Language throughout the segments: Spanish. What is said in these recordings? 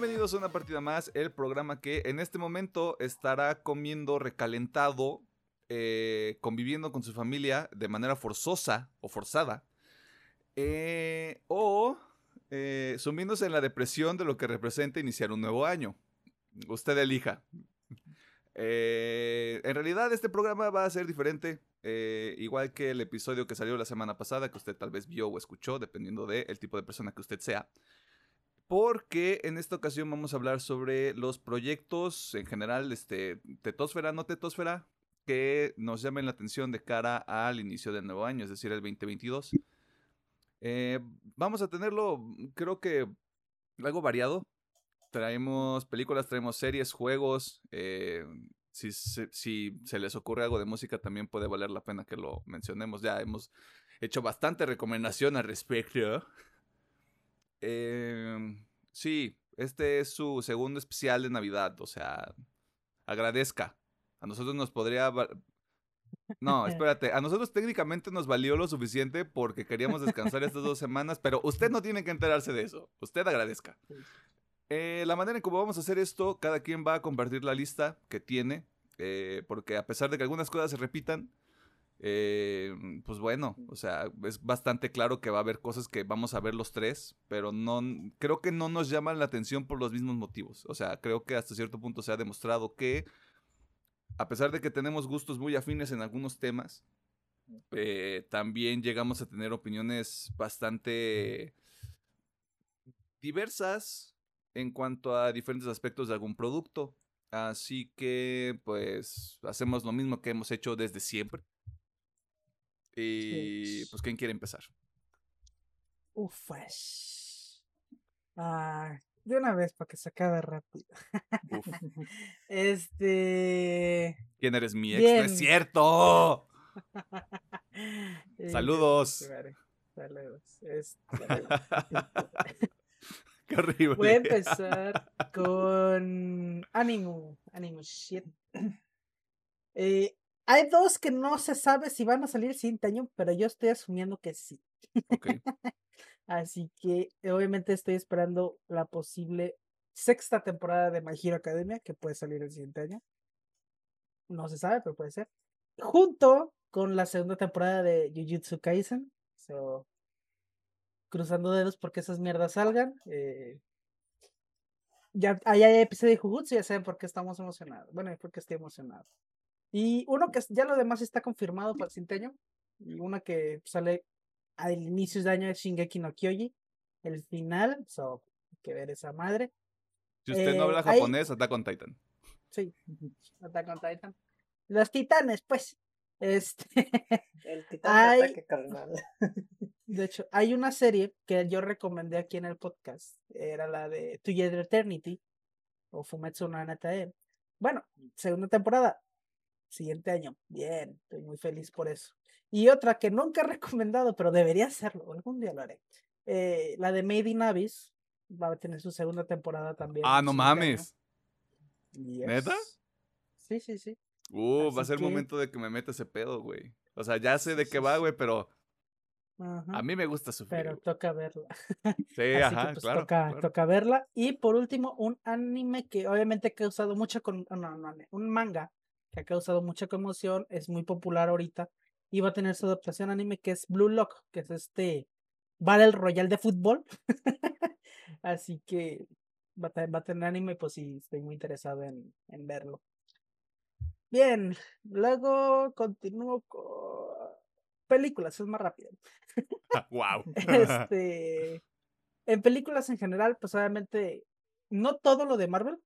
Bienvenidos a una partida más, el programa que en este momento estará comiendo recalentado, conviviendo con su familia de manera forzosa o forzada, o sumiéndose en la depresión de lo que representa iniciar un nuevo año. Usted elija. En realidad este programa va a ser diferente, igual que el episodio que salió la semana pasada, que usted tal vez vio o escuchó, dependiendo del tipo de persona que usted sea. Porque en esta ocasión vamos a hablar sobre los proyectos en general, tetósfera, no tetósfera, que nos llamen la atención de cara al inicio del nuevo año, es decir, el 2022. Vamos a tenerlo, creo que algo variado. Traemos películas, traemos series, juegos. Si se les ocurre algo de música, también puede valer la pena que lo mencionemos. Ya hemos hecho bastante recomendación al respecto. Sí, este es su segundo especial de Navidad, o sea, agradezca. A nosotros nos podría... No, espérate, a nosotros técnicamente nos valió lo suficiente porque queríamos descansar estas 2 semanas, pero usted no tiene que enterarse de eso, usted agradezca. La manera en cómo vamos a hacer esto, cada quien va a compartir la lista que tiene, porque a pesar de que algunas cosas se repitan, pues bueno, o sea, es bastante claro que va a haber cosas que vamos a ver los tres, pero no creo que no nos llaman la atención por los mismos motivos. O sea, creo que hasta cierto punto se ha demostrado que, a pesar de que tenemos gustos muy afines en algunos temas, también llegamos a tener opiniones bastante diversas en cuanto a diferentes aspectos de algún producto. Así que, pues, hacemos lo mismo que hemos hecho desde siempre. Y pues, ¿quién quiere empezar? Ufas. De una vez para que se acabe rápido. Uf. ¿Quién eres, mi ex? Bien. ¡No es cierto! Saludos. Saludos. Qué horrible. Voy a empezar con Animu 7. Hay 2 que no se sabe si van a salir el siguiente año, pero yo estoy asumiendo que sí. Okay. Así que obviamente estoy esperando la posible 6ª temporada de My Hero Academia, que puede salir el siguiente año. No se sabe, pero puede ser. Junto con la 2ª temporada de Jujutsu Kaisen. So, cruzando dedos porque esas mierdas salgan. Ya hay episodio de Jujutsu, ya saben por qué estamos emocionados. Bueno, es porque estoy emocionado. Y uno que ya lo demás está confirmado para el siguiente año. Y una que sale al inicio de año es Shingeki no Kyoji. El final, so, hay que ver esa madre. Si usted no habla japonés, Attack on Titan. Sí, Attack on Titan. Los titanes, pues. El titán ataque carnal. De hecho, hay una serie que yo recomendé aquí en el podcast. Era la de Together Eternity o Fumetsu no Anatae. Bueno, 2ª temporada. Siguiente año. Bien, estoy muy feliz por eso. Y otra que nunca he recomendado, pero debería hacerlo. Algún día lo haré. La de Made in Abyss va a tener su 2ª temporada también. Ah, no mames. Yes. ¿Neta? Sí, sí, sí. Va a ser que... momento de que me meta ese pedo, güey. O sea, ya sé de qué va, güey, pero... Ajá. A mí me gusta sufrir. Pero toca verla. Sí, ajá, que, pues, claro, toca verla. Y por último, un anime que obviamente ha causado mucha... un manga que ha causado mucha conmoción, es muy popular ahorita, y va a tener su adaptación anime, que es Blue Lock, que es Battle Royale de fútbol. Así que va a tener anime, pues sí, estoy muy interesado en verlo. Bien, luego continúo con películas, es más rápido. Wow. En películas en general, pues obviamente, no todo lo de Marvel,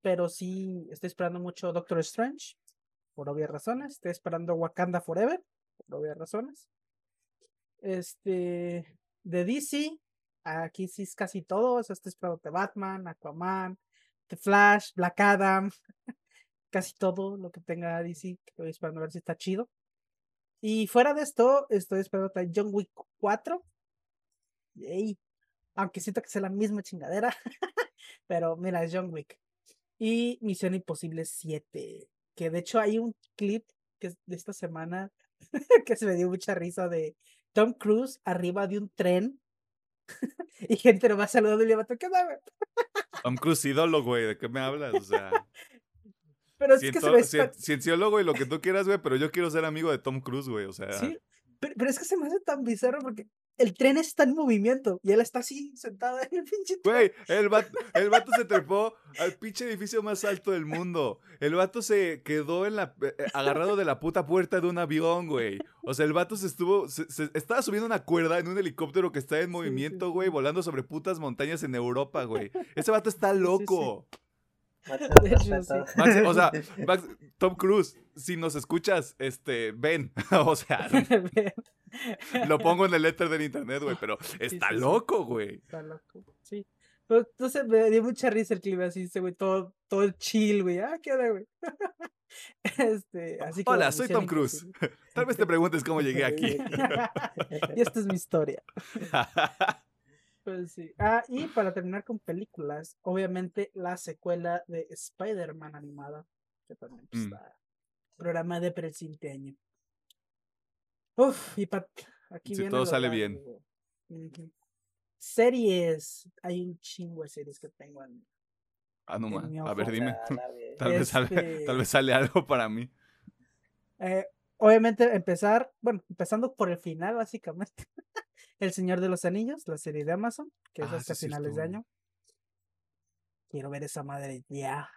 pero sí estoy esperando mucho Doctor Strange, por obvias razones. Estoy esperando Wakanda Forever, por obvias razones. De DC, aquí sí es casi todo. O sea, estoy esperando The Batman, Aquaman, The Flash, Black Adam. Casi todo lo que tenga DC, que estoy esperando a ver si está chido. Y fuera de esto, estoy esperando a John Wick 4. Yay. Aunque siento que sea la misma chingadera. Pero mira, es John Wick. Y Misión Imposible 7. Que de hecho hay un clip que de esta semana que se me dio mucha risa de Tom Cruise arriba de un tren. Y gente nomás saludando y le va a tocar. Tom Cruise idólogo, güey, ¿de qué me hablas? O sea... Pero es que se me... Cienciólogo y lo que tú quieras, güey, pero yo quiero ser amigo de Tom Cruise, güey, o sea... Sí, pero es que se me hace tan bizarro porque el tren está en movimiento y él está así, sentado en el pinche tren. Güey, el vato se trepó al pinche edificio más alto del mundo. El vato se quedó en la, agarrado de la puta puerta de un avión, güey. O sea, el vato estaba subiendo una cuerda en un helicóptero que está en movimiento, güey, sí, sí, volando sobre putas montañas en Europa, güey. Ese vato está loco. Sí, sí. Max, o sea, Max, Tom Cruise, si nos escuchas, ven, o sea, lo pongo en el éter del internet, güey, pero está sí, loco, güey. Está loco, sí. Pero, entonces me dio mucha risa el clima así, güey, todo chill, güey. Ah, qué onda, güey. Así que, hola, soy Tom Cruise. Tal vez te preguntes cómo llegué aquí. Y esta es mi historia. Pues sí. Ah, y para terminar con películas, obviamente la secuela de Spider-Man animada, que también está programada para el siguiente año. Uf, y aquí si viene todo sale bien. Series, hay un chingo de series que tengo en... a ver, dime. Tal vez sale algo para mí. Obviamente empezando por el final, básicamente. El Señor de los Anillos, la serie de Amazon, que es hasta finales de año. Quiero ver esa madre ya.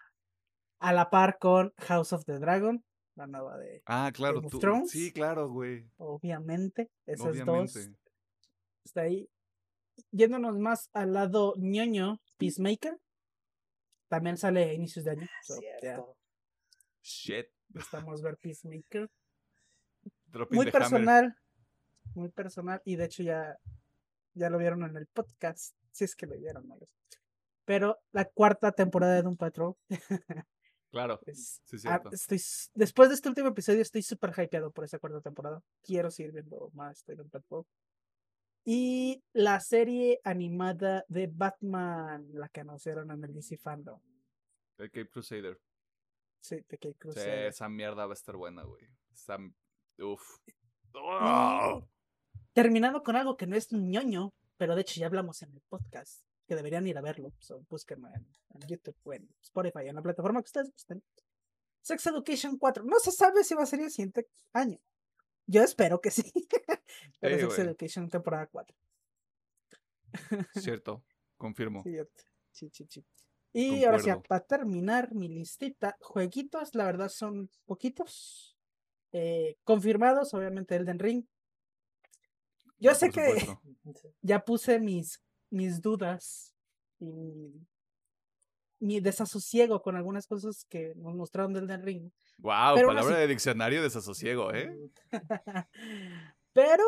A la par con House of the Dragon, la nueva de Game of Thrones. Sí, claro, güey. Obviamente, esas dos. Está ahí. Yéndonos más al lado ñoño, Peacemaker. También sale a inicios de año. Shit. Estamos a ver Peacemaker. Muy personal, y de hecho ya lo vieron en el podcast, si es que lo vieron, no lo sé. Pero la cuarta temporada de Un Patrón. Claro, sí, cierto. Después de este último episodio estoy súper hypeado por esa cuarta temporada. Quiero seguir viendo más de Un Patrón. Y la serie animada de Batman, la que anunciaron en el DC Fandom. The Cape Crusader. Sí, The Cape Crusader. Sí, esa mierda va a estar buena, güey. Uf. ¡Oh! Terminando con algo que no es ñoño, pero de hecho ya hablamos en el podcast, que deberían ir a verlo, búsquenme en YouTube o en Spotify, en la plataforma que ustedes gusten. Sex Education 4, no se sabe si va a salir el siguiente año. Yo espero que sí, pero Sex Education temporada 4. Cierto, confirmo. Sí. Y concuerdo. Ahora sí, para terminar mi listita, jueguitos, la verdad son poquitos. Confirmados, obviamente Elden Ring. Yo sé que ya puse mis dudas y mi desasosiego con algunas cosas que nos mostraron del Elden Ring. Wow, pero palabra de diccionario, desasosiego, ¿eh? Pero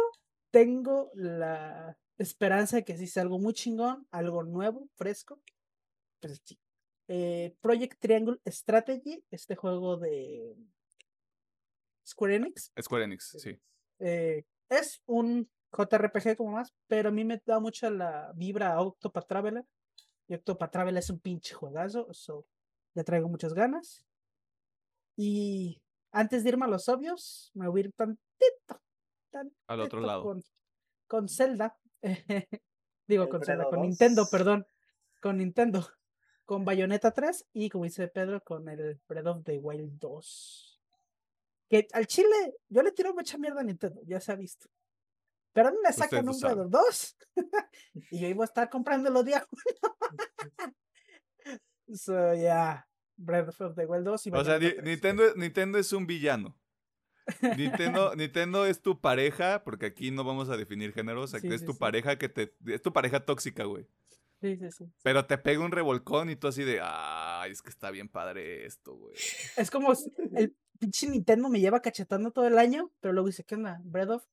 tengo la esperanza de que sí sea algo muy chingón, algo nuevo, fresco. Pero sí. Project Triangle Strategy, este juego de Square Enix, sí. Es un JRPG como más, pero a mí me da mucho la vibra a Octopath Traveler. Y Octopath Traveler es un pinche juegazo, so le traigo muchas ganas. Y antes de irme a los obvios, me voy a ir tantito al otro lado. Con Zelda. Con Nintendo. Con Bayonetta 3 y, como dice Pedro, con el Breath of the Wild 2. Que al chile, yo le tiro mucha mierda a Nintendo, ya se ha visto. Pero a mí me sacan un Breath of 2 y yo iba a estar comprándolo día uno. So, yeah. Breath of the Wild 2. Y o sea, Nintendo es un villano. Nintendo es tu pareja, porque aquí no vamos a definir géneros, aquí pareja que te... Es tu pareja tóxica, güey. Sí. Pero te pega un revolcón y tú así de... Ay, es que está bien padre esto, güey. Es como... el pinche Nintendo me lleva cachetando todo el año, pero luego dice, ¿qué onda? Breath of...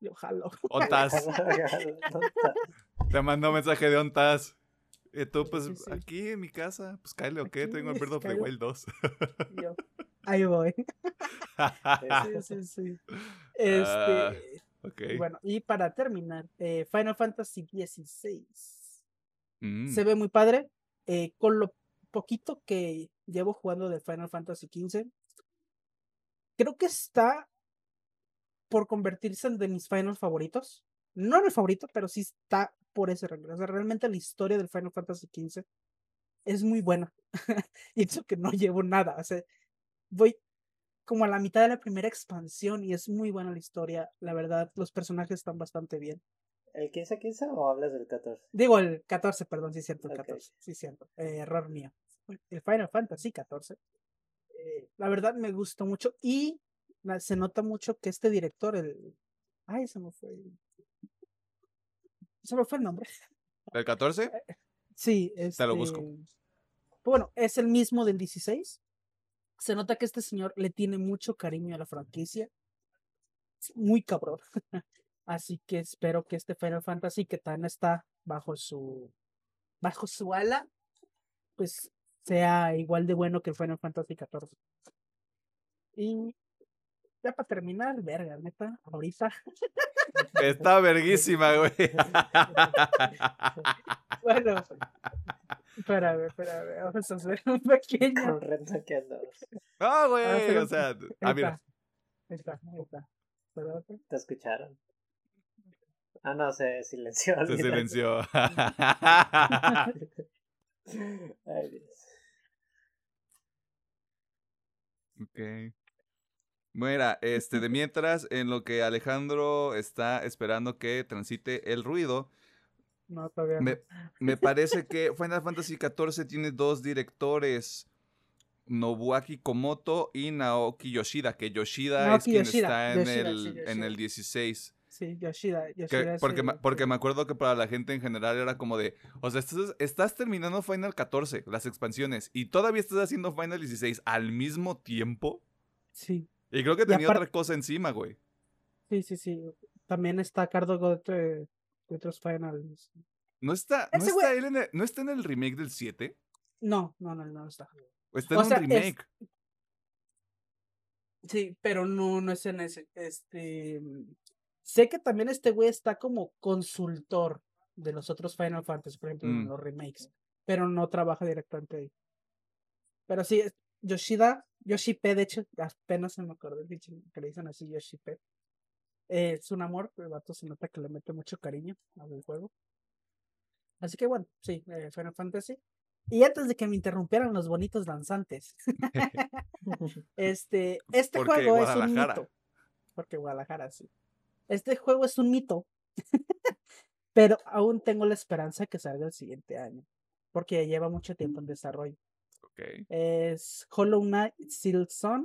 Yo jalo. Ontas. Te mandó un mensaje de Ontas. Y tú, pues, sí. Aquí en mi casa, pues, cáele o qué, tengo el Breath of the Wild 2. Yo, ahí voy. Sí. Okay. Bueno, y para terminar, Final Fantasy XVI. Se ve muy padre. Con lo poquito que llevo jugando de Final Fantasy XV, creo que está por convertirse en de mis finals favoritos. No en el favorito, pero sí está por ese regreso. O sea, realmente la historia del Final Fantasy XV es muy buena. Y eso que no llevo nada, o sea, voy como a la mitad de la primera expansión y es muy buena la historia, la verdad, los personajes están bastante bien. ¿El 15-15 o hablas del 14? Digo, el 14, perdón, sí cierto, el okay. 14, sí cierto, error mío. El Final Fantasy XIV, la verdad me gustó mucho y se nota mucho que este director, el... Ay, se me fue el nombre. ¿El 14? Sí. Te lo busco. Bueno, es el mismo del 16. Se nota que este señor le tiene mucho cariño a la franquicia. Muy cabrón. Así que espero que este Final Fantasy, que tan está bajo su ala, pues sea igual de bueno que el Final Fantasy XIV. Y ya para terminar, verga, neta, ahorita. Está verguísima, güey. Bueno, espera, vamos a hacer un pequeño. No, güey, o sea, mira. Ahí está. ¿Te escucharon? Ah, no, se silenció. Se silenció. Ay, Dios. Ok. Mira, de mientras, en lo que Alejandro está esperando que transite el ruido. No, todavía no. Me parece que Final Fantasy XIV tiene dos directores, Nobuaki Komoto y Naoki Yoshida, que Yoshida Naoki es quien Yoshida. Está en, Yoshida, el, sí, Yoshida. En el 16. Sí, Yoshida porque me acuerdo que para la gente en general era como de, o sea, estás terminando Final 14, las expansiones, y todavía estás haciendo Final 16 al mismo tiempo. Sí. Y creo que tenía otra cosa encima, güey. Sí. También está cargo de otros finales. ¿No está en el remake del 7? No está. Está en un remake. Sí, pero no es en ese. Sé que también este güey está como consultor de los otros Final Fantasy, por ejemplo, en los remakes. Pero no trabaja directamente ahí. Pero sí, Yoshida... Yoshipé, de hecho, apenas se me acordó el bicho que le dicen así, Yoshipé. Es un amor, el vato se nota que le mete mucho cariño al juego. Así que bueno, sí, Final Fantasy. Y antes de que me interrumpieran los bonitos danzantes. Porque juego es un mito. Porque Guadalajara, sí. Este juego es un mito. Pero aún tengo la esperanza que salga el siguiente año. Porque lleva mucho tiempo en desarrollo. Okay. Es Hollow Knight Silksong.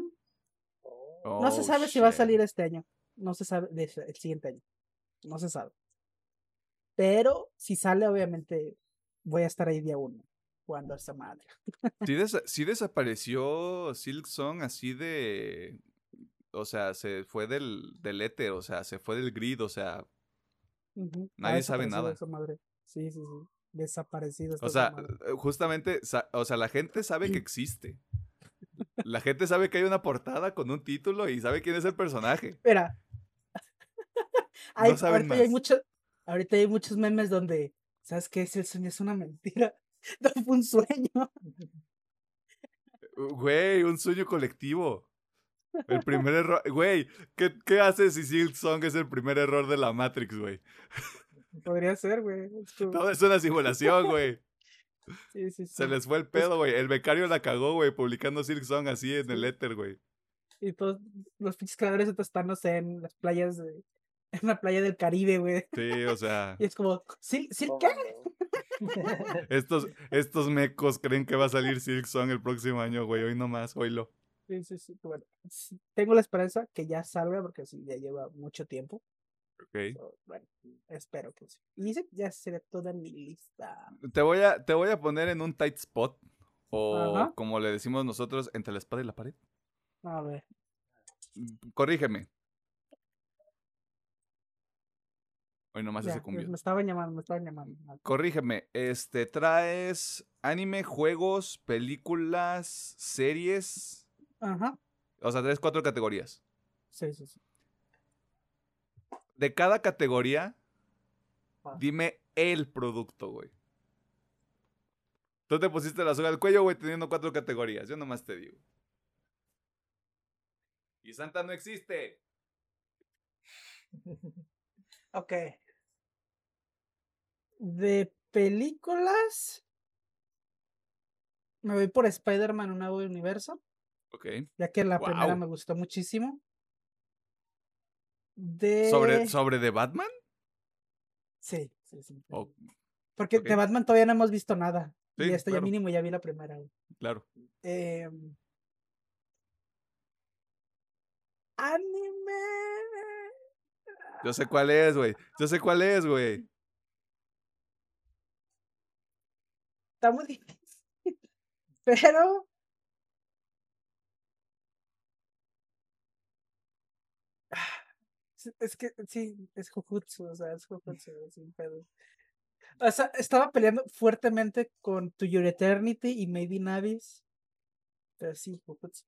No se sabe si va a salir este año. No se sabe, el siguiente año. No se sabe. Pero si sale, obviamente voy a estar ahí día uno jugando a esa madre. Sí desapareció Silksong así de... O sea, se fue del éter, o sea, se fue del grid, o sea... Uh-huh. Nadie sabe nada. Sí. Desaparecidos. O sea, justamente, o sea, la gente sabe que existe. La gente sabe que hay una portada con un título y sabe quién es el personaje. Mira. Ahorita hay muchos memes donde, ¿sabes qué? Si el sueño es una mentira, no fue un sueño. Güey, un sueño colectivo. El primer error. Güey, ¿qué haces si Silksong es el primer error de la Matrix, güey? Podría ser, güey. Todo es una simulación, güey. Sí. Se les fue el pedo, güey. El becario la cagó, güey, publicando Silksong así en el éter, güey. Y todos los pinches creadores están, no sé, en las playas, en la playa del Caribe, güey. Sí, o sea. Y es como, ¿Silk qué? Estos mecos creen que va a salir Silksong el próximo año, güey. Hoy nomás, oílo. Sí. Bueno, tengo la esperanza que ya salga, porque sí, ya lleva mucho tiempo. Okay. Bueno, espero que sí. Y ya será toda mi lista. Te voy a poner en un tight spot. O ajá, como le decimos nosotros, entre la espada y la pared. A ver. Corrígeme. Hoy nomás se cumplió. Me estaban llamando. Corrígeme. ¿Traes anime, juegos, películas, series? Ajá. O sea, traes 4 categorías. Sí. De cada categoría, dime el producto, güey. Tú te pusiste la soga al cuello, güey, teniendo 4 categorías. Yo nomás te digo. Y Santa no existe. Ok. De películas, Me voy por Spider-Man, Un Nuevo Universo. Ok. Ya que la primera me gustó muchísimo. De... ¿Sobre de Batman? Sí, sí, sí. Oh. Porque de Batman todavía no hemos visto nada. Sí, y ya mínimo ya vi la primera. Claro. Anime. Yo sé cuál es, güey. Está muy difícil. Pero... Es que, sí, es Jujutsu, o sea, es Jujutsu, sin pedo. O sea, estaba peleando fuertemente con To Your Eternity y Made in Abyss. Pero sí, Jujutsu.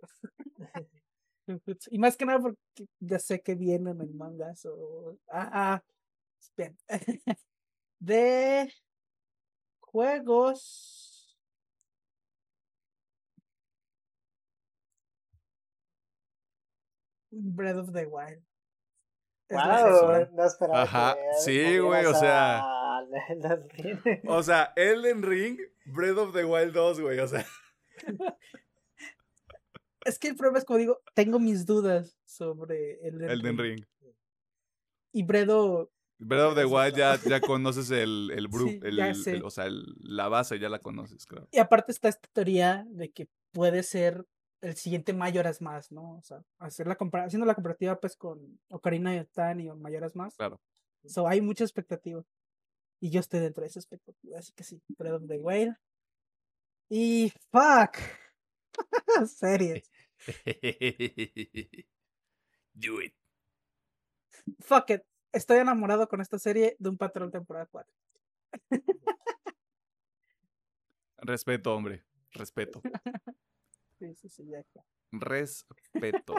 Y más que nada porque ya sé que vienen en mangas o... Bien. De juegos... Breath of the Wild. Wow, no esperaba. Ajá, que sí, güey, o sea... O sea, Elden Ring, Breath of the Wild 2, güey, o sea... Es que el problema es, como digo, tengo mis dudas sobre Elden Ring. Y Breath of the Wild ya conoces el brew, sí, o sea, la base ya la conoces, claro. Y aparte está esta teoría de que puede ser el siguiente Majora's Mask, ¿no? O sea, haciendo la comparativa pues con Ocarina of Time y Majora's Mask. Claro. So, hay mucha expectativa. Y yo estoy dentro de esa expectativa, así que sí, Breath of the Wild. Y fuck. Series. Do it. Fuck it. Estoy enamorado con esta serie de Un Patrón temporada 4. Respeto, hombre. Respeto. Sí, ya está. Respeto.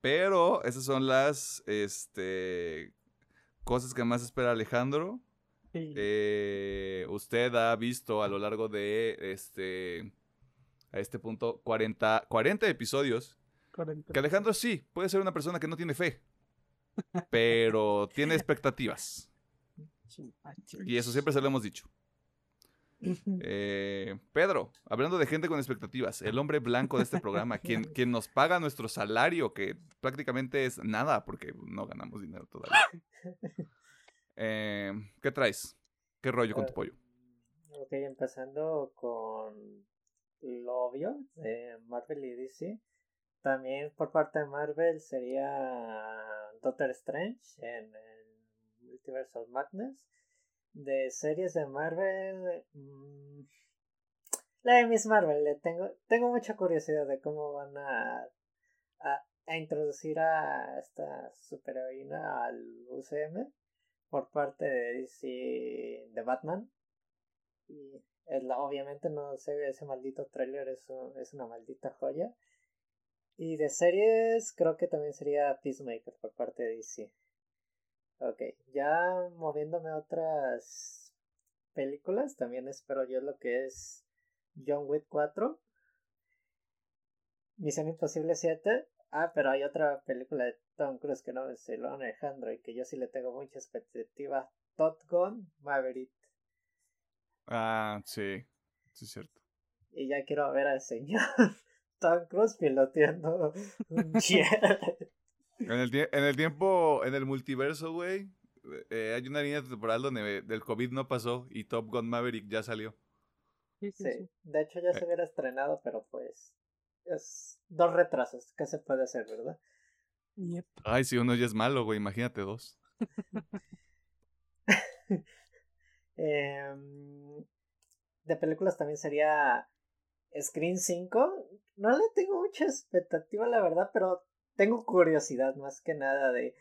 Pero esas son las cosas que más espera Alejandro. Sí. Usted ha visto a lo largo de a este punto 40 episodios. 40. Que Alejandro sí puede ser una persona que no tiene fe, pero tiene expectativas. Y eso siempre se lo hemos dicho. Pedro, hablando de gente con expectativas, el hombre blanco de este programa, quien nos paga nuestro salario, que prácticamente es nada porque no ganamos dinero todavía. ¿Qué traes? ¿Qué rollo con tu pollo? Ok, empezando con lo obvio de Marvel y DC. También por parte de Marvel sería Doctor Strange en el Multiverse of Madness. De series de Marvel, la de Miss Marvel, tengo mucha curiosidad de cómo van a introducir a esta superheroína al UCM. Por parte de DC, de Batman. Y obviamente no sé, ese maldito trailer es una maldita joya. Y de series creo que también sería Peacemaker por parte de DC. Ok, ya moviéndome a otras películas, también espero yo lo que es John Wick 4, Misión Imposible 7, pero hay otra película de Tom Cruise que no mencionó Alejandro y que yo sí le tengo mucha expectativa, Top Gun Maverick. Ah, sí, sí es cierto. Y ya quiero ver al señor Tom Cruise piloteando un jet. En el multiverso, güey, hay una línea temporal donde del COVID no pasó y Top Gun Maverick ya salió. Sí. De hecho ya se hubiera estrenado, pero pues es 2 retrasos, ¿qué se puede hacer, verdad? Yep. Ay, si uno ya es malo, güey, imagínate 2. De películas también sería Scream 5. No le tengo mucha expectativa, la verdad, pero... Tengo curiosidad más que nada de...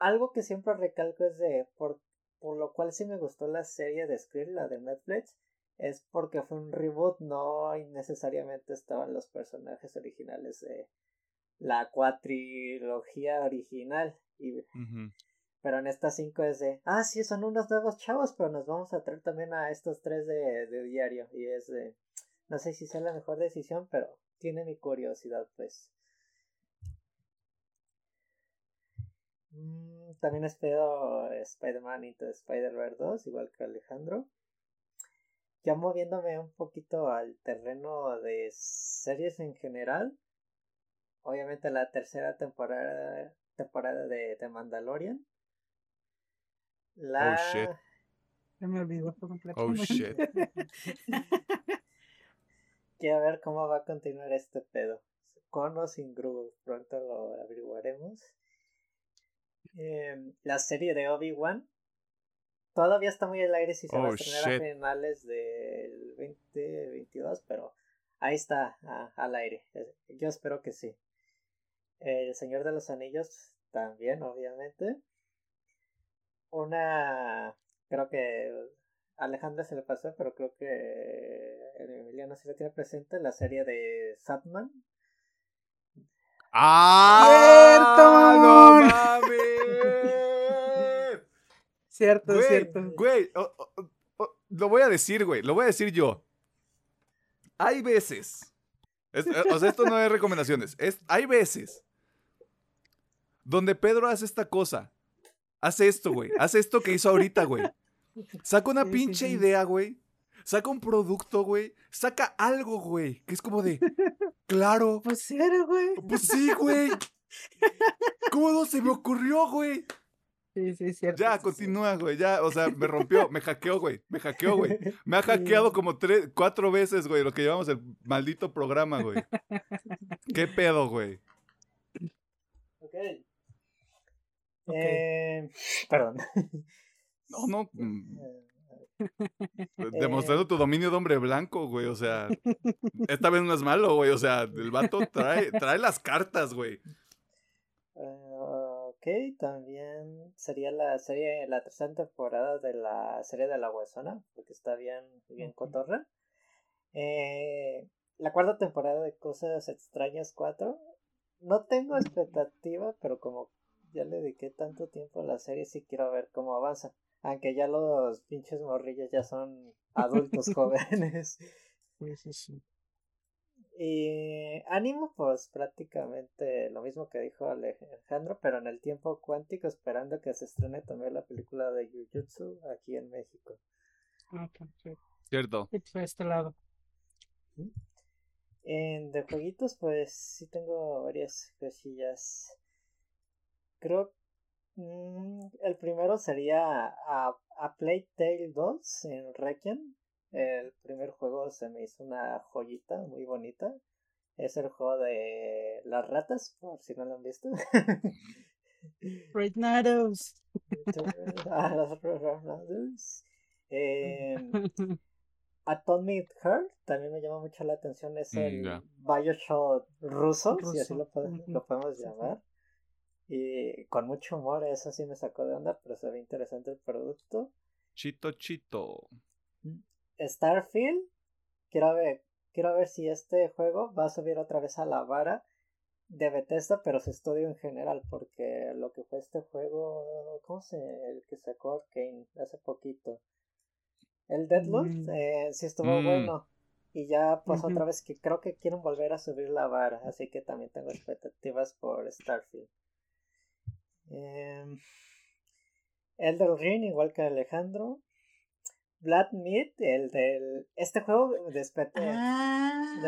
Algo que siempre recalco es de... Por lo cual sí me gustó la serie de Scream, la de Netflix. Es porque fue un reboot, no necesariamente estaban los personajes originales de la cuatrilogía original. Uh-huh. Pero en estas 5 es de... Ah, sí, son unos nuevos chavos, pero nos vamos a traer también a estos 3 de diario. Y es de... No sé si sea la mejor decisión, pero tiene mi curiosidad, pues. También espero Spider-Man y Spider-Verse 2, igual que Alejandro. Ya moviéndome un poquito al terreno de series en general, obviamente la tercera temporada de The Mandalorian. La... Oh, shit. Se me olvidó por completo. Oh, shit. Quiero ver cómo va a continuar este pedo. Con o sin Grogu, pronto lo averiguaremos. La serie de Obi-Wan todavía está muy al aire si se va a estrenar a finales del 2022, pero ahí está al aire. Yo espero que sí. El Señor de los Anillos también, obviamente. Creo que Alejandra se le pasó, pero creo que Emiliano sí la tiene presente, la serie de Sandman. ¡Ah! ¡Cierto! ¡No mames! Cierto. Güey, lo voy a decir, güey. Lo voy a decir yo. Hay veces. Esto no es recomendaciones. Hay veces donde Pedro hace esta cosa. Hace esto, güey. Hace esto que hizo ahorita, güey. Saca una pinche idea, güey. Saca un producto, güey. Saca algo, güey. Que es como de... Claro. Pues sí, güey. Pues sí, güey. ¿Cómo no se me ocurrió, güey? Sí, cierto. Ya, sí, continúa, güey. Ya, o sea, me rompió. Me hackeó, güey. Me ha hackeado como 4 veces, güey. Lo que llevamos el maldito programa, güey. ¿Qué pedo, güey? Ok. Perdón. No. Demostrando tu dominio de hombre blanco, güey, o sea, esta vez no es malo, güey, o sea, el vato trae las cartas, güey. Ok, también sería la tercera temporada de la serie de la Guasona, porque está bien cotorra. La cuarta temporada de Cosas Extrañas 4, no tengo expectativa, pero como ya le dediqué tanto tiempo a la serie, sí quiero ver cómo avanza. Aunque ya los pinches morrillos ya son adultos jóvenes. Sí. Y ánimo, pues prácticamente lo mismo que dijo Alejandro, pero en el tiempo cuántico, esperando que se estrene también la película de Jujutsu aquí en México. Okay. Cierto. De este lado. ¿Sí? De jueguitos, pues sí tengo varias cosillas. Creo que el primero sería a Plague Tale 2 en Requiem. El primer juego se me hizo una joyita muy bonita. Es el juego de las ratas, por si no lo han visto. Reignados. Atomic Heart también me llama mucho la atención. Es el Bioshock ruso, si así lo podemos llamar. Y con mucho humor, eso sí me sacó de onda, pero se ve interesante el producto. Chito. Starfield. Quiero ver si este juego va a subir otra vez a la vara de Bethesda, pero su estudio en general, porque lo que fue este juego, el que sacó Arkane hace poquito. El Deadloop sí estuvo bueno. Y ya pasó otra vez que creo que quieren volver a subir la vara, así que también tengo expectativas por Starfield. Elden Ring, igual que Alejandro. Black Myth, este juego de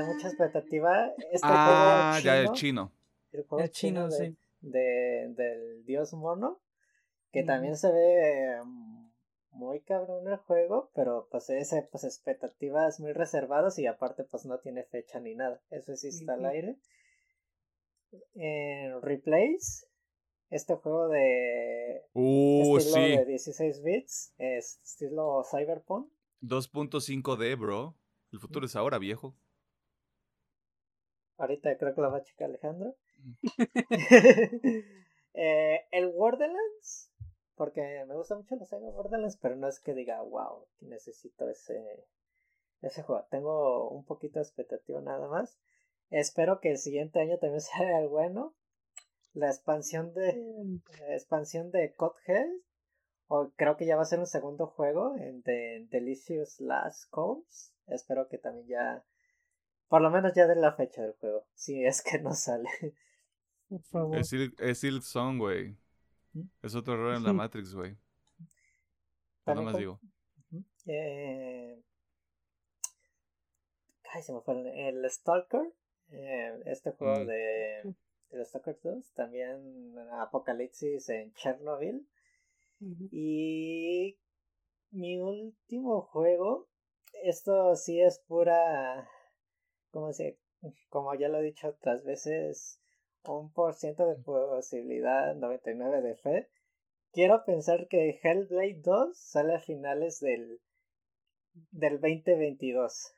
mucha expectativa. El chino. El juego chino sí. Del dios mono. Que también se ve muy cabrón el juego. Pero pues expectativas muy reservadas. Y aparte pues no tiene fecha ni nada. Eso sí está al aire. Replays. Este juego de de 16 bits, es estilo Cyberpunk. 2.5D, bro. El futuro es ahora, viejo. Ahorita creo que la va a checar Alejandro. El Borderlands, porque me gusta mucho la saga Borderlands, pero no es que diga, wow, necesito ese juego. Tengo un poquito de expectativa nada más. Espero que el siguiente año también sea el bueno. La expansión de Cuphead, o creo que ya va a ser un segundo juego de Delicious Last Comes. Espero que también ya, por lo menos ya den la fecha del juego, si es que no sale. Por favor. Es Silksong, güey. Es otro error en la Matrix, güey. Nada más digo. Ay, se me fue el Stalker. Este juego de Stalker 2. También Apocalipsis en Chernobyl. Uh-huh. Y mi último juego. Esto sí es pura... Como ya lo he dicho otras veces, 1% de posibilidad, 99% de fe. Quiero pensar que Hellblade 2 sale a finales del 2022.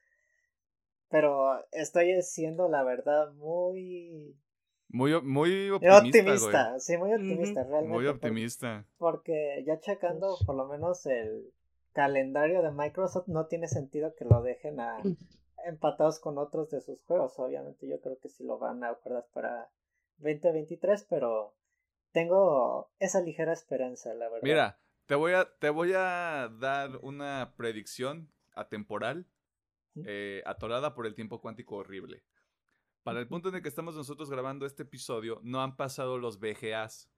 Pero estoy siendo, la verdad, muy optimista, güey. Sí, muy optimista, realmente. Muy optimista. Porque ya checando por lo menos el calendario de Microsoft, no tiene sentido que lo dejen a... empatados con otros de sus juegos. Obviamente yo creo que sí lo van a acordar para 2023, pero tengo esa ligera esperanza, la verdad. Mira, te voy a dar una predicción atemporal, atorada por el tiempo cuántico horrible. Para el punto en el que estamos nosotros grabando este episodio, no han pasado los BGAs.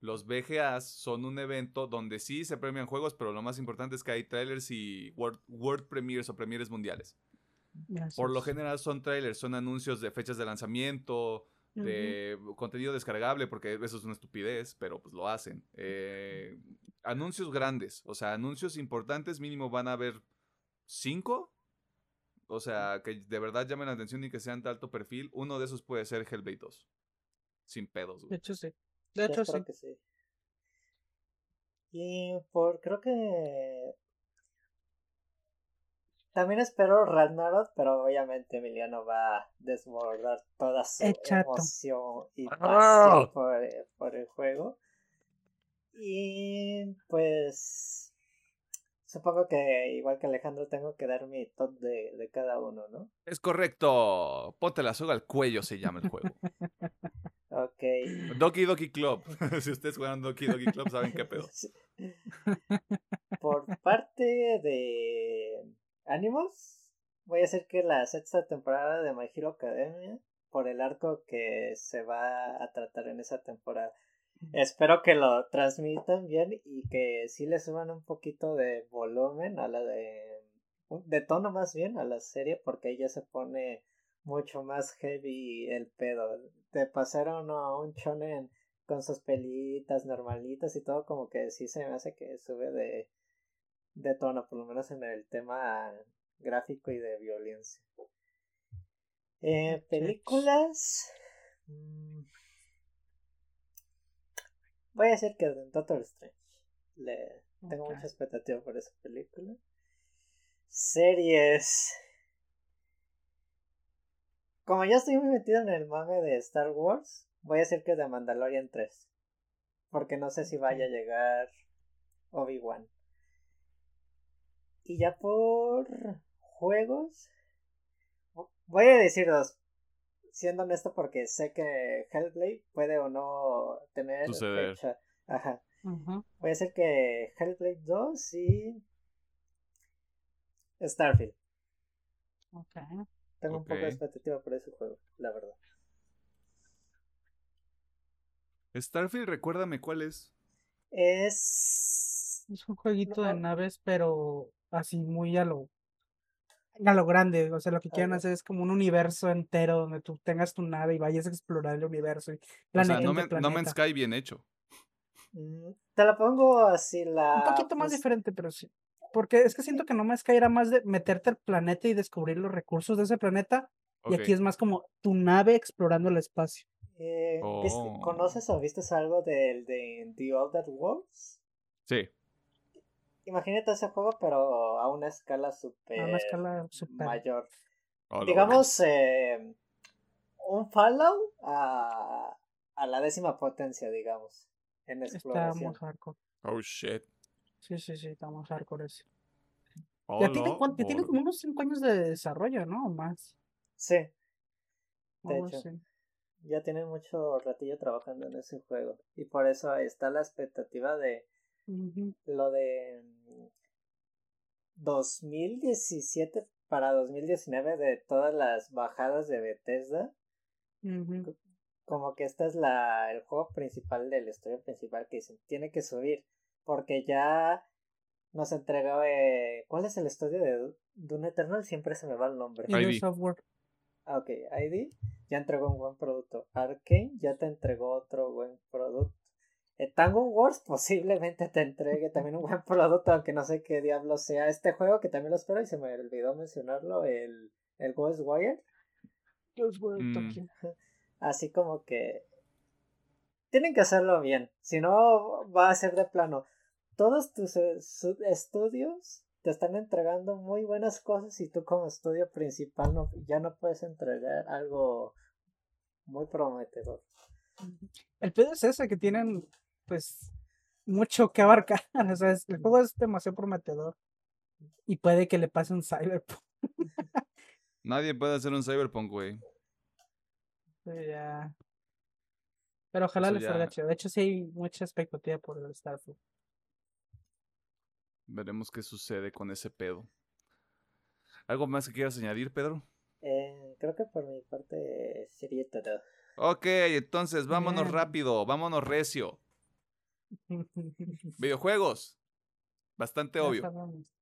Los BGAs son un evento donde sí se premian juegos, pero lo más importante es que hay trailers y world premieres o premieres mundiales. Gracias. Por lo general son trailers, son anuncios de fechas de lanzamiento, de contenido descargable, porque eso es una estupidez, pero pues lo hacen. Anuncios grandes, o sea, anuncios importantes, mínimo van a haber 5, o sea, que de verdad llamen la atención y que sean de alto perfil. Uno de esos puede ser Hellblade 2, sin pedos, güey. De hecho sí. Y creo que... también espero Ragnarok, pero obviamente Emiliano va a desbordar toda su emoción y pasión por el juego. Y pues supongo que igual que Alejandro tengo que dar mi top de cada uno, ¿no? Es correcto. Ponte la soga al cuello se llama el juego. Ok. Doki Doki Club. Si ustedes juegan Doki Doki Club saben qué pedo. Por parte de... ánimos, voy a hacer que la 6ª temporada de My Hero Academia, por el arco que se va a tratar en esa temporada, espero que lo transmitan bien y que sí le suban un poquito de volumen a la de tono más bien a la serie, porque ahí ya se pone mucho más heavy el pedo. Te pasaron a un shonen con sus pelitas normalitas y todo, como que sí se me hace que sube de tono, por lo menos en el tema gráfico y de violencia. Películas. Voy a decir que Doctor Strange. Tengo mucha expectativa por esa película. Series. Como ya estoy muy metido en el mame de Star Wars, voy a decir que The Mandalorian 3. Porque no sé si vaya a llegar Obi-Wan. Y ya por juegos, voy a decir 2, siendo honesto, porque sé que Hellblade puede o no tener fecha. Ajá. Uh-huh. Voy a decir que Hellblade 2 y Starfield. Okay. Tengo un poco de expectativa por ese juego, la verdad. Starfield, recuérdame cuál es. Es un jueguito de naves, pero así muy a lo grande, o sea, lo que quieren hacer es como un universo entero donde tú tengas tu nave y vayas a explorar el universo. O sea, No Man's Sky bien hecho. Te la pongo así un poquito más diferente, pero sí. Porque es que siento que No Man's Sky era más de meterte al planeta y descubrir los recursos de ese planeta, y aquí es más como tu nave explorando el espacio. ¿Conoces o viste algo del de The Other Worlds? Sí. Imagínate ese juego, pero a una escala super mayor. Digamos, un Fallout a la 10ª potencia, digamos, en exploración. Está muy hardcore. Oh, shit. Sí, está muy hardcore ese. Ya tiene como unos 5 años de desarrollo, ¿no? O más. Sí. De hecho. Sí. Ya tienen mucho ratillo trabajando en ese juego. Y por eso está la expectativa de... lo de 2017 para 2019 de todas las bajadas de Bethesda. Como que este es el juego principal del estudio principal que dicen tiene que subir, porque ya nos entregó... ¿Cuál es el estudio de Dune Eternal? Siempre se me va el nombre. ID. Ok, ID ya entregó un buen producto. Arkane ya te entregó otro buen producto. Tango Wars posiblemente te entregue también un buen producto, aunque no sé qué diablo sea este juego, que también lo espero y se me olvidó mencionarlo, el Ghostwire. Así como que tienen que hacerlo bien, si no va a ser de plano. Todos tus estudios te están entregando muy buenas cosas y tú como estudio principal no, ya no puedes entregar algo muy prometedor. El pedo es ese, que tienen pues mucho que abarcar, o sea, el juego es demasiado prometedor y puede que le pase un Cyberpunk. Nadie puede hacer un Cyberpunk, güey. Ya. Pero ojalá les salga chido. De hecho sí hay mucha expectativa por el Starfield. Veremos qué sucede con ese pedo. ¿Algo más que quieras añadir, Pedro? Creo que por mi parte sería todo. Ok, entonces vámonos rápido, vámonos recio. Videojuegos. Bastante obvio.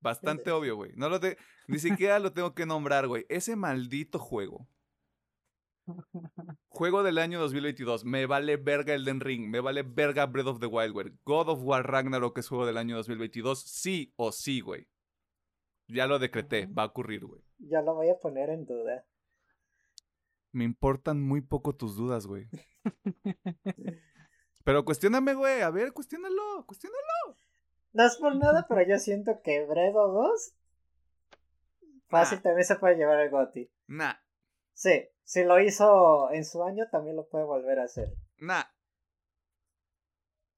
Bastante obvio, güey. No lo ni siquiera lo tengo que nombrar, güey. Ese maldito juego. Juego del año 2022. Me vale verga Elden Ring. Me vale verga Breath of the Wild, güey. God of War Ragnarok es juego del año 2022. Sí o sí, güey. Ya lo decreté. Va a ocurrir, güey. Ya lo voy a poner en duda. Me importan muy poco tus dudas, güey. Pero cuestióname, güey. A ver, cuestiónalo. No es por nada, pero yo siento que Breath of 2 fácil también se puede llevar el GOTY. Nah. Sí, si lo hizo en su año, también lo puede volver a hacer. Nah.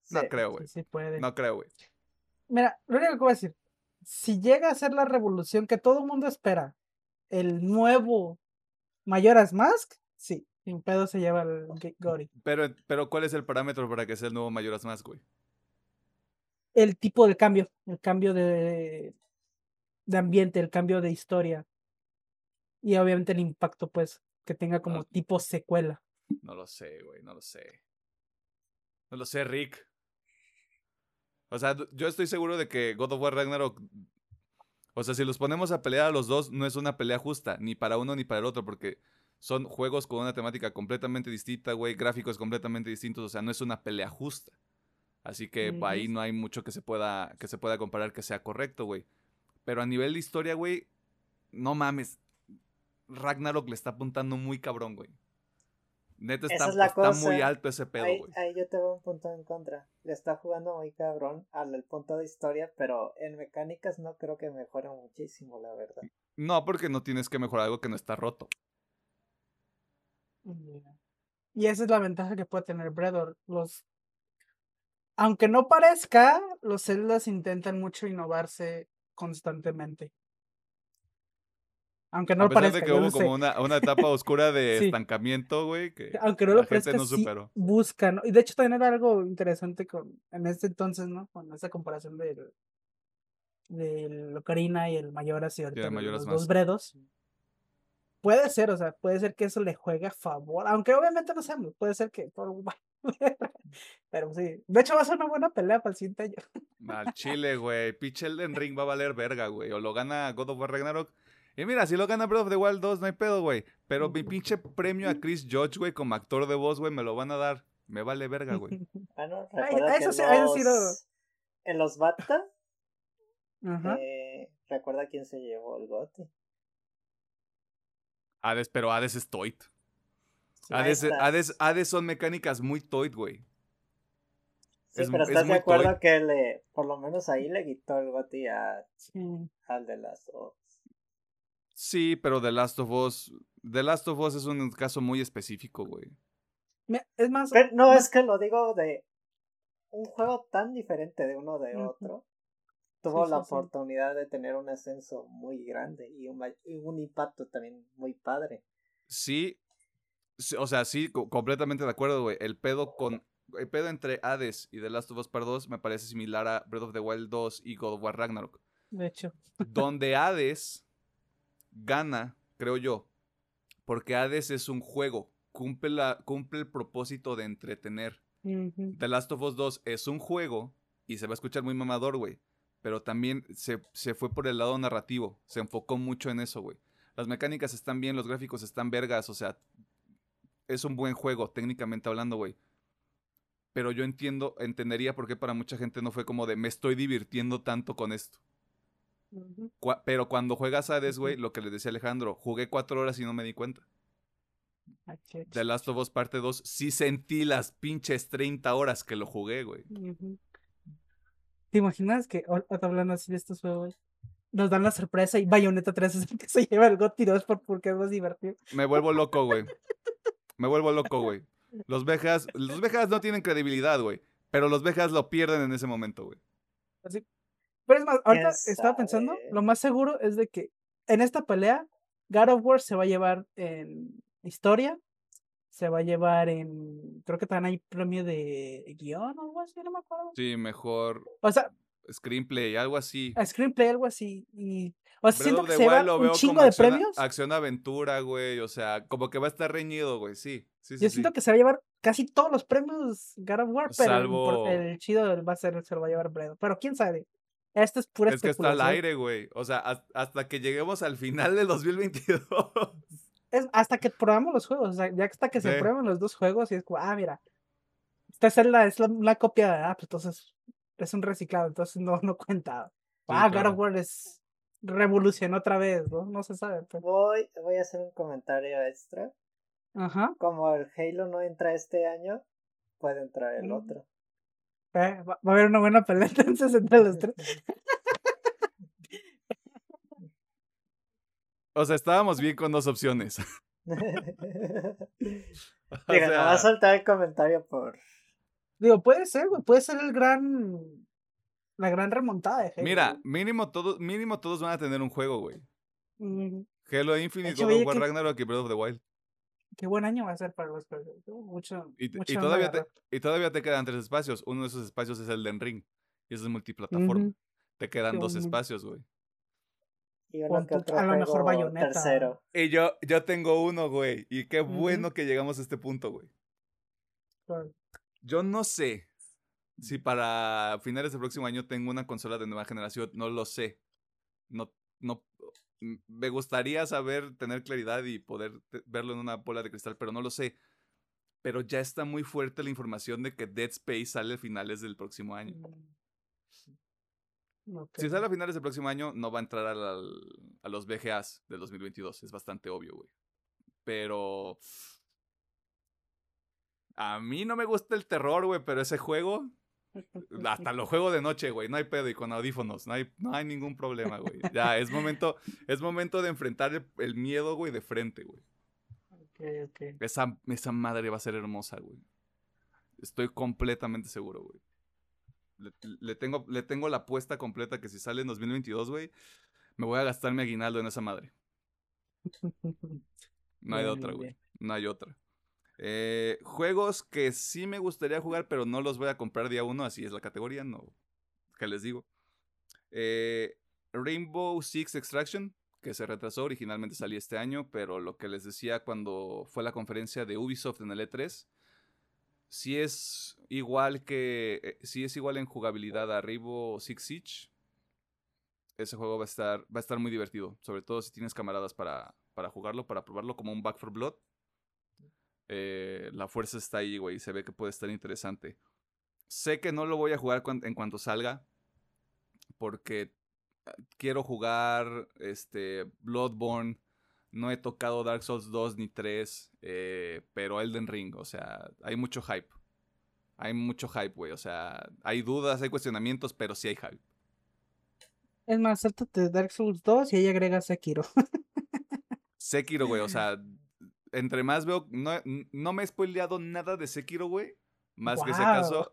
Sí. No creo, güey. Sí, sí puede. No creo, güey. Mira, lo único que voy a decir, si llega a ser la revolución que todo el mundo espera, el nuevo Majora's Mask, sí, sin pedo se lleva el GOTY. Pero ¿cuál es el parámetro para que sea el nuevo Majora's Mask, güey? El tipo del cambio, el cambio de ambiente, el cambio de historia. Y obviamente el impacto, pues, que tenga como tipo secuela. No lo sé, güey, no lo sé. No lo sé, Rick. O sea, yo estoy seguro de que God of War Ragnarok... O sea, si los ponemos a pelear a los dos, no es una pelea justa, ni para uno ni para el otro, porque son juegos con una temática completamente distinta, güey, gráficos completamente distintos, o sea, no es una pelea justa. Así que ahí no hay mucho que se pueda comparar que sea correcto, güey. Pero a nivel de historia, güey, no mames. Ragnarok le está apuntando muy cabrón, güey. Neta está muy alto ese pedo, güey. Ahí yo te veo un punto en contra. Le está jugando muy cabrón al punto de historia, pero en mecánicas no creo que mejore muchísimo, la verdad. No, porque no tienes que mejorar algo que no está roto. Y esa es la ventaja que puede tener Bredor. Aunque no parezca, los celdas intentan mucho innovarse constantemente. Aunque no parezca. A pesar de que hubo como una etapa oscura de estancamiento, güey, que aunque no la gente no superó. Sí buscan, ¿no? Y de hecho también era algo interesante en este entonces, ¿no? Con esa comparación del Ocarina y el Majora's y los dos Bredos. Puede ser, o sea, puede ser que eso le juegue a favor. Aunque obviamente no sabemos, puede ser que... Pero sí, de hecho va a ser una buena pelea para el siguiente año. Al chile, güey. Pinche Elden Ring va a valer verga, güey. O lo gana God of War Ragnarok. Y mira, si lo gana Breath of the Wild 2, no hay pedo, güey. Pero mi pinche premio a Chris Judge, güey, como actor de voz, güey, me lo van a dar. Me vale verga, güey. Bueno, recuerda que en los BAFTA, recuerda quién se llevó el GOTY. Hades, pero Hades es toit. Hades son mecánicas muy toit, güey. Sí, pero estás de acuerdo toit? Que por lo menos ahí le quitó el GOTY al de las dos. Sí, pero The Last of Us es un caso muy específico, güey. Es más... Pero no, es que lo digo de... Un juego tan diferente de uno de otro. Tuvo la oportunidad de tener un ascenso muy grande y un impacto también muy padre. Sí, o sea, sí, completamente de acuerdo, güey. El pedo entre Hades y The Last of Us Part 2 me parece similar a Breath of the Wild 2 y God of War Ragnarok. De hecho. Donde Hades... gana, creo yo, porque Hades es un juego, cumple el propósito de entretener. The Last of Us 2 es un juego y se va a escuchar muy mamador, güey, pero también se fue por el lado narrativo, se enfocó mucho en eso, güey. Las mecánicas están bien, los gráficos están vergas, o sea, es un buen juego, técnicamente hablando, güey. Pero yo entendería por qué para mucha gente no fue como de, me estoy divirtiendo tanto con esto. Uh-huh. Pero cuando juegas a Hades, güey, lo que le decía Alejandro, jugué 4 horas y no me di cuenta. The Last of Us parte 2, sí sentí las pinches 30 horas que lo jugué, güey. Uh-huh. ¿Te imaginas que, hablando así de estos juegos, nos dan la sorpresa y Bayonetta 3 es el que se lleva el GOTY 2 porque es más divertido? Me vuelvo loco, güey. Los Vejas no tienen credibilidad, güey. Pero los Vejas lo pierden en ese momento, güey. Sí. Pero es más, ahorita estaba pensando, lo más seguro es de que en esta pelea, God of War se va a llevar en historia, se va a llevar en... Creo que también hay premio de guión o algo así, no me acuerdo. Sí, mejor... O sea... Screenplay, algo así. Screenplay, algo así. Y... O sea, siento que se va un chingo de premios. Acción-aventura, güey. O sea, como que va a estar reñido, güey. Sí, sí, sí. Yo siento que se va a llevar casi todos los premios God of War, pero salvo... el chido va a ser, se lo va a llevar Bredo. Pero quién sabe. Esto es pura especulación. Es que está al aire, güey. O sea, hasta que lleguemos al final del 2022. Es hasta que probamos los juegos. O sea, ya hasta que se prueben los dos juegos y es como, ah, mira. Esta es la copia de app, entonces... Es un reciclado, entonces no cuenta. Ah, sí, claro. God of War revolucionó otra vez, ¿no? No se sabe. Pero... Voy a hacer un comentario extra. Ajá. Como el Halo no entra este año, puede entrar el otro. Va a haber una buena pelea entonces entre los tres. O sea, estábamos bien con dos opciones. Diga, no va a soltar el comentario por... Digo, puede ser, güey, puede ser la gran remontada de Halo. Mira, mínimo todos van a tener un juego, güey. Mm-hmm. Halo Infinite, God of War Ragnarok y Breath of the Wild. Qué buen año va a ser para los juegos. Y todavía te quedan 3 espacios. Uno de esos espacios es Elden Ring. Y eso es multiplataforma. Mm-hmm. Te quedan 2 espacios, güey. Y a lo mejor Bayonetta. Tercero. Y yo tengo uno, güey. Y qué bueno que llegamos a este punto, güey. Claro. Yo no sé si para finales del próximo año tengo una consola de nueva generación. No lo sé. No. Me gustaría saber, tener claridad y poder verlo en una bola de cristal, pero no lo sé. Pero ya está muy fuerte la información de que Dead Space sale a finales del próximo año. Okay. Si sale a finales del próximo año, no va a entrar a los BGAs del 2022. Es bastante obvio, güey. Pero... A mí no me gusta el terror, güey, pero ese juego, hasta lo juego de noche, güey, no hay pedo y con audífonos, no hay ningún problema, güey. Ya, es momento de enfrentar el miedo, güey, de frente, güey. Okay. Esa madre va a ser hermosa, güey. Estoy completamente seguro, güey. Le tengo la apuesta completa que si sale en 2022, güey, me voy a gastar mi aguinaldo en esa madre. No hay otra, güey, no hay otra. Juegos que sí me gustaría jugar, pero no los voy a comprar día uno, así es la categoría, no, ¿qué les digo? Rainbow Six Extraction, que se retrasó, originalmente salía este año, pero lo que les decía cuando fue la conferencia de Ubisoft en el E3, sí es igual en jugabilidad a Rainbow Six Siege, ese juego va a estar muy divertido, sobre todo si tienes camaradas para jugarlo, para probarlo, como un Back 4 Blood. La fuerza está ahí, güey. Se ve que puede estar interesante. Sé que no lo voy a jugar en cuanto salga, porque quiero jugar Bloodborne. No he tocado Dark Souls 2 ni 3, pero Elden Ring, o sea, hay mucho hype. Hay mucho hype, güey. O sea, hay dudas, hay cuestionamientos, pero sí hay hype. Es más, sáltate Dark Souls 2 y ahí agrega Sekiro. Sekiro, güey, o sea... Entre más veo, no me he spoileado nada de Sekiro, güey. Más que si acaso.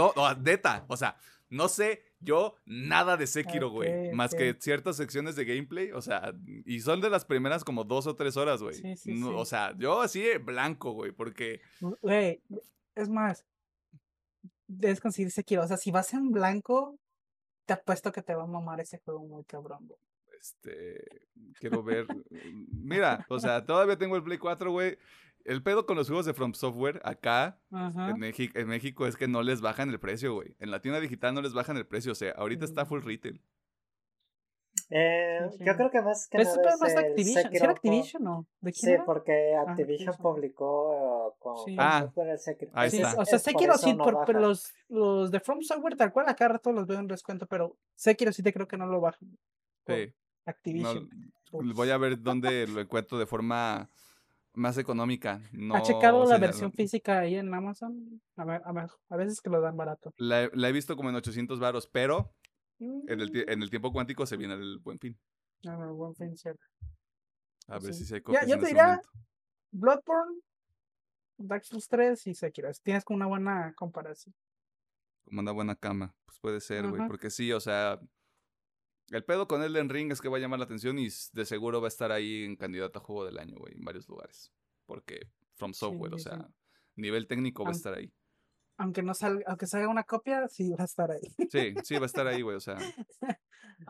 No, neta. O sea, no sé yo nada de Sekiro, güey. Okay, más que ciertas secciones de gameplay. O sea, y son de las primeras como 2 o 3 horas, güey. Sí, no, sí. O sea, yo así blanco, güey, porque... Güey, es más, debes conseguir Sekiro. O sea, si vas en blanco, te apuesto que te va a mamar ese juego muy cabrón, güey. Quiero ver. Mira, o sea, todavía tengo el Play 4, güey. El pedo con los juegos de From Software acá, en México, es que no les bajan el precio, güey. En la tienda digital no les bajan el precio. O sea, ahorita está full retail. Yo creo que más que nada es más Activision. ¿Sí era Activision o de quién era? Porque Activision publicó con software el Sekiro. Ahí está. O sea, Sekiro sí, pero los de From Software tal cual acá rato los veo en descuento, pero Sekiro sí te creo que no lo bajan. Sí. Activision. No, voy a ver dónde lo encuentro de forma más económica. No, ¿ha checado la versión física ahí en Amazon? A veces que lo dan barato. La he visto como en 800 baros, pero en el tiempo cuántico se viene el Buen Fin. El Buen Fin cerca. A ver si se copian. Yo te diría Bloodborne, Dark Souls 3 y Sekiro. Tienes como una buena comparación. Como una buena cama. Pues puede ser, güey. Porque sí, o sea, el pedo con Elden Ring es que va a llamar la atención y de seguro va a estar ahí en candidato a juego del año, güey, en varios lugares. Porque From Software, sí, o sea, nivel técnico va a estar ahí. Aunque no salga, aunque salga una copia, sí va a estar ahí. Sí, sí va a estar ahí, güey, o sea.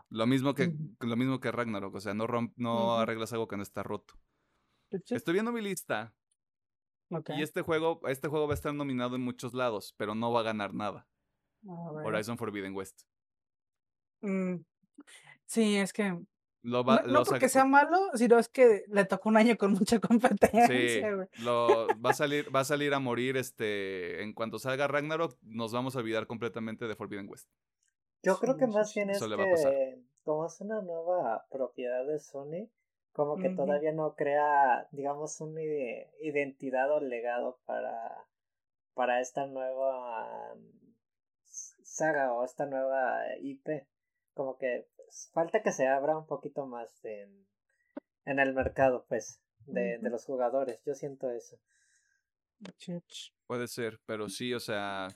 Lo mismo que Ragnarok, o sea, no arreglas algo que no está roto. Estoy viendo mi lista. Okay. Y este juego va a estar nominado en muchos lados, pero no va a ganar nada. A ver. Horizon Forbidden West. Sí, es que no porque sea malo, sino es que le tocó un año con mucha competencia. Sí, va a salir a morir. En cuanto salga Ragnarok, nos vamos a olvidar completamente de Forbidden West. Yo creo que más bien es que como es una nueva propiedad de Sony, como que todavía no crea, digamos, una identidad o legado para esta nueva saga o esta nueva IP. Como que falta que se abra un poquito más en el mercado, pues, de los jugadores. Yo siento eso. Puede ser, pero sí, o sea,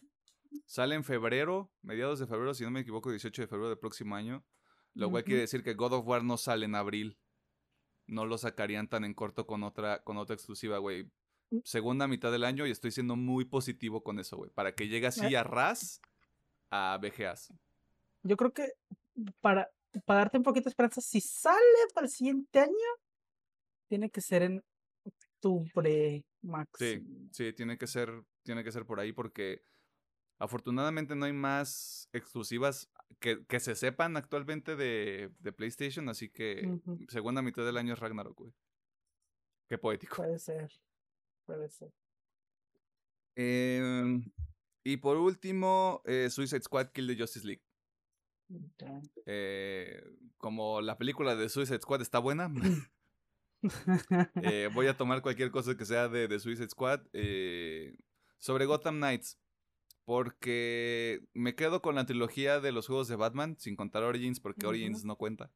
sale en febrero, mediados de febrero, si no me equivoco, 18 de febrero del próximo año. Lo cual quiere decir que God of War no sale en abril. No lo sacarían tan en corto con otra exclusiva, güey. Segunda mitad del año y estoy siendo muy positivo con eso, güey. Para que llegue así a ras a BGAs. Yo creo que para darte un poquito de esperanza, si sale para el siguiente año, tiene que ser en octubre, Max. Sí, tiene que ser por ahí, porque afortunadamente no hay más exclusivas que se sepan actualmente de PlayStation, así que segunda mitad del año es Ragnarok, güey. Qué poético. Puede ser. Y por último, Suicide Squad Kill the Justice League. Como la película de Suicide Squad está buena, voy a tomar cualquier cosa que sea de Suicide Squad sobre Gotham Knights, porque me quedo con la trilogía de los juegos de Batman, sin contar Origins, porque Origins no cuenta.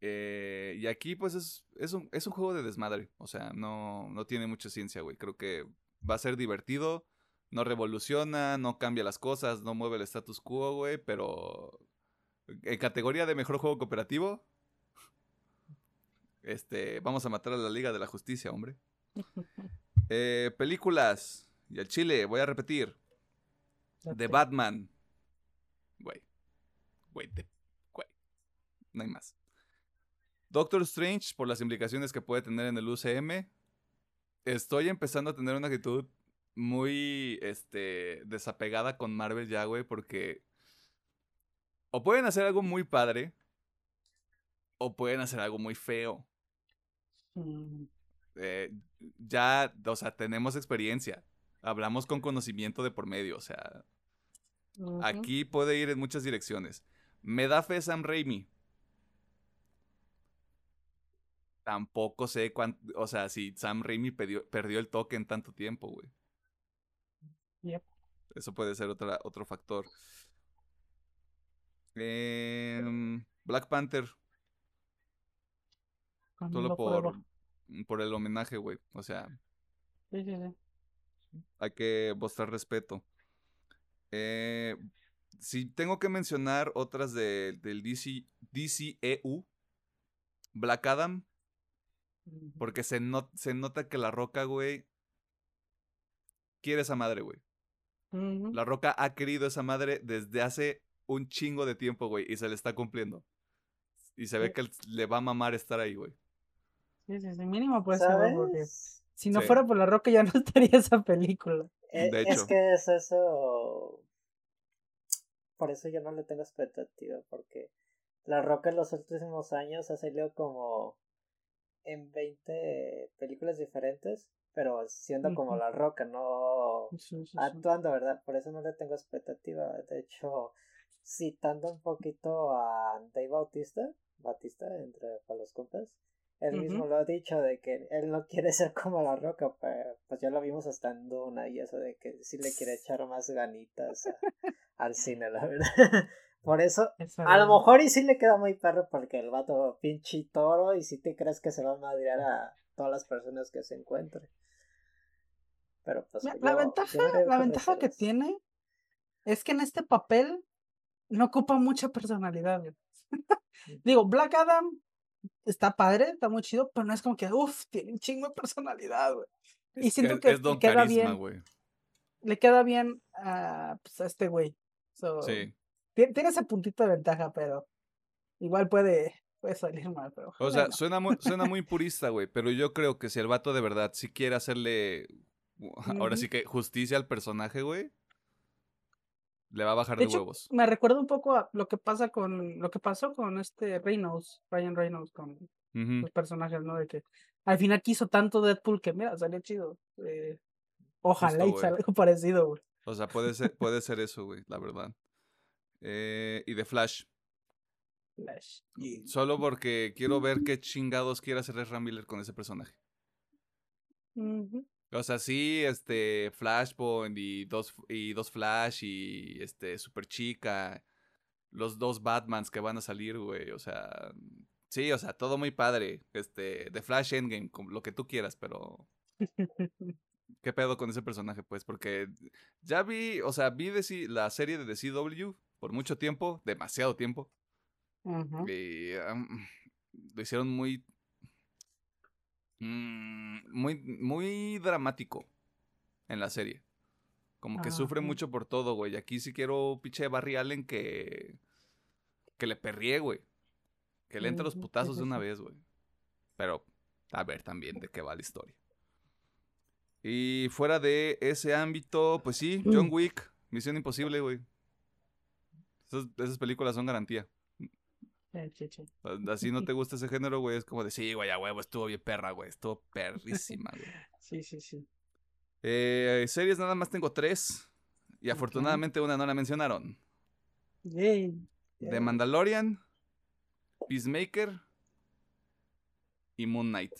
Y aquí pues es un juego de desmadre, o sea, no tiene mucha ciencia, güey. Creo que va a ser divertido. No revoluciona, no cambia las cosas, no mueve el status quo, güey, pero en categoría de mejor juego cooperativo, vamos a matar a la Liga de la Justicia, hombre. Películas, y al chile, voy a repetir, de Batman, güey, no hay más. Doctor Strange, por las implicaciones que puede tener en el UCM, estoy empezando a tener una actitud muy desapegada con Marvel ya, güey, porque o pueden hacer algo muy padre o pueden hacer algo muy feo. Ya, o sea, tenemos experiencia, hablamos con conocimiento de por medio, o sea, aquí puede ir en muchas direcciones. Me da fe Sam Raimi. Tampoco sé cuánto, o sea, si Sam Raimi perdió el toque en tanto tiempo, güey. Yep. Eso puede ser otro factor. Black Panther. Solo por el homenaje, güey. O sea, sí. Hay que mostrar respeto. Si tengo que mencionar otras del DCEU, Black Adam. Porque se nota que La Roca, güey, quiere esa madre, güey. La Roca ha querido esa madre desde hace un chingo de tiempo, güey, y se le está cumpliendo. Y se ve que le va a mamar estar ahí, güey. Sí, mínimo puede ser, porque si no fuera por La Roca ya no estaría esa película. De hecho. Es que es eso. Por eso yo no le tengo expectativa, porque La Roca en los últimos años ha salido como en 20 películas diferentes, pero siendo como La Roca, no actuando, ¿verdad? Por eso no le tengo expectativa. De hecho, citando un poquito a Dave Bautista, entre para los compas, él mismo lo ha dicho de que él no quiere ser como La Roca, pues ya lo vimos hasta en Duna y eso de que sí le quiere echar más ganitas al cine, la verdad. Por eso, a lo mejor y sí le queda muy perro porque el vato pinche toro y si te crees que se va a madrear a todas las personas que se encuentren. Pero pues la ventaja que tiene es que en este papel no ocupa mucha personalidad. Digo, Black Adam está padre, está muy chido, pero no es como que, tiene un chingo de personalidad, güey. Y siento que le queda bien. Le queda bien a este güey. Sí. Tiene ese puntito de ventaja, pero igual puede salir mal. Pero o sea, suena muy purista, güey, pero yo creo que si el vato de verdad sí quiere hacerle, ahora sí que justicia al personaje, güey, le va a bajar de hecho, huevos. Me recuerda un poco a lo que pasó con Ryan Reynolds con los personajes, ¿no? De que al final quiso tanto Deadpool que, mira, salió chido. Ojalá y salga algo parecido, güey. O sea, puede ser eso, güey, la verdad. Y de Flash. Solo porque quiero ver qué chingados quiere hacer Ezra Miller con ese personaje. O sea, sí, Flashpoint y dos Flash y Superchica, los dos Batmans que van a salir, güey. O sea, sí, o sea, todo muy padre. De Flash Endgame, lo que tú quieras, pero ¿qué pedo con ese personaje, pues? Porque ya vi la serie de CW por mucho tiempo, demasiado tiempo. Y lo hicieron muy dramático en la serie. Como que sufre mucho por todo, güey. Aquí sí quiero pinche Barry Allen que le perríe, güey. Que le entre los putazos de una vez, güey. Pero a ver también de qué va la historia. Y fuera de ese ámbito, pues sí, John Wick, Misión Imposible, güey. Esas películas son garantía. Así no te gusta ese género, güey, es como de, sí, güey, a huevo, estuvo bien perra, güey, estuvo perrísima, güey. Sí. Series nada más tengo 3, y afortunadamente una no la mencionaron. Yeah. The Mandalorian, Peacemaker y Moon Knight.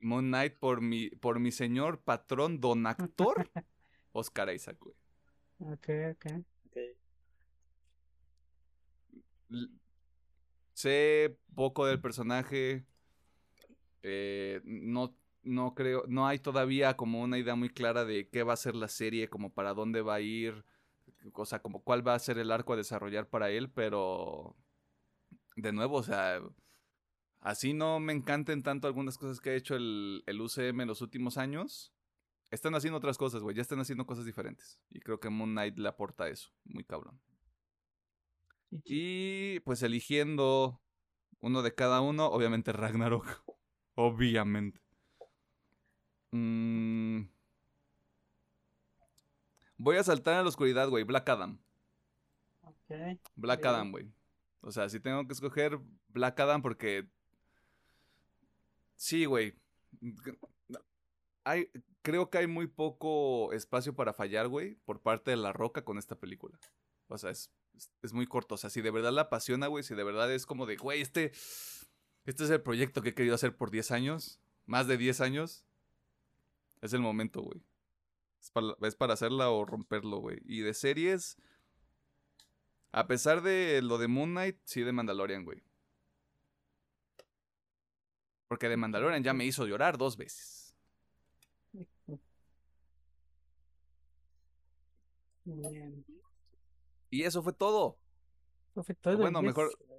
Moon Knight por mi señor patrón don actor Oscar Isaac, güey. Okay. Sé poco del personaje. No creo. No hay todavía como una idea muy clara de qué va a ser la serie, como para dónde va a ir. O sea, como cuál va a ser el arco a desarrollar para él. Pero de nuevo, o sea, así no me encanten tanto algunas cosas que ha hecho el UCM en los últimos años. Están haciendo otras cosas, güey. Ya están haciendo cosas diferentes. Y creo que Moon Knight le aporta eso. Muy cabrón. Y pues eligiendo uno de cada uno. Obviamente Ragnarok. Obviamente. Voy a saltar a la oscuridad, güey. Black Adam. Okay. Black Adam, güey. O sea, si tengo que escoger Black Adam porque... Sí, güey. Creo que hay muy poco espacio para fallar, güey, por parte de La Roca con esta película. O sea, es muy corto. O sea, si de verdad la apasiona, güey, si de verdad es como de, güey, este es el proyecto que he querido hacer por 10 años, más de 10 años, es el momento, güey. Es para hacerla o romperlo, güey. Y de series, a pesar de lo de Moon Knight, sí de Mandalorian, güey. Porque de Mandalorian ya me hizo llorar 2 veces. Bien. Y eso fue todo. Perfecto, bueno,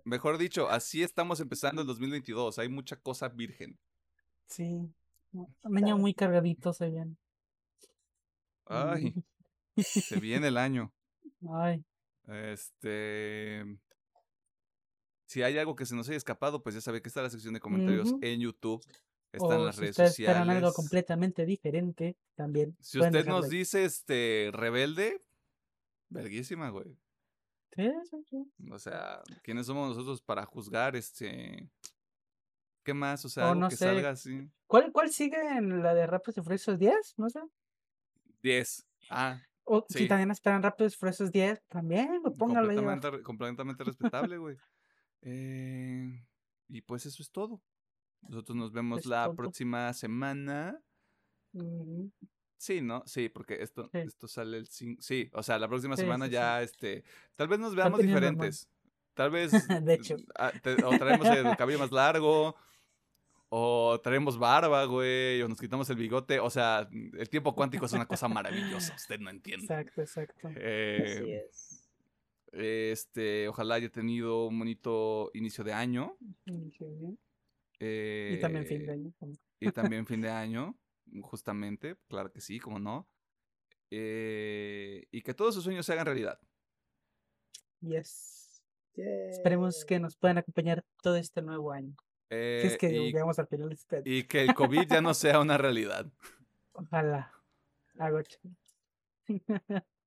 mejor dicho, así estamos empezando el 2022. Hay mucha cosa virgen. Sí. Un año muy cargadito se viene. Ay. Se viene el año. Ay. Si hay algo que se nos haya escapado, pues ya sabe que está la sección de comentarios en YouTube. Están las redes sociales. Si ustedes esperan algo completamente diferente, también. Si usted nos dice, rebelde, verguísima, güey. Sí. O sea, ¿quiénes somos nosotros para juzgar, ¿Qué más? O sea, algo no que sé. Salga así. ¿Cuál sigue en la de Rápidos y Furiosos 10? No sé. 10. Ah, o sí. Si también esperan Rápidos y Furiosos 10, también, póngalo ahí. Completamente respetable, güey. Y pues eso es todo. Nosotros nos vemos la próxima semana. Sí, ¿no? Sí, porque esto sale el 5. Sí, o sea, la próxima semana ya, tal vez nos veamos diferentes. Tal vez de hecho. O traemos el cabello más largo, o traemos barba, güey, o nos quitamos el bigote. O sea, el tiempo cuántico es una cosa maravillosa, usted no entiende. Exacto. Así es. Ojalá haya tenido un bonito inicio de año. Y también fin de año. Y también fin de año, justamente, claro que sí, como no. Y que todos sus sueños se hagan realidad. Yes. Yeah. Esperemos que nos puedan acompañar todo este nuevo año. Si es que llegamos al final de este. Y que el COVID ya no sea una realidad. Ojalá. Agocho.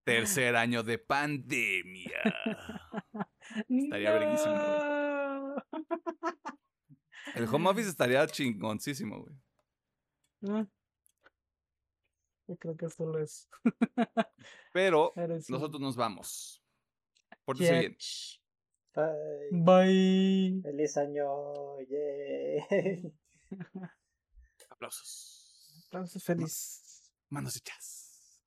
Tercer año de pandemia. Estaría verguísimo, güey. El home office estaría chingoncísimo, güey. Yo creo que esto lo es. Pero sí. Nosotros nos vamos. Pórtese bien. Bye. Feliz año. Yeah. Aplausos. Aplausos feliz. Manos hechas.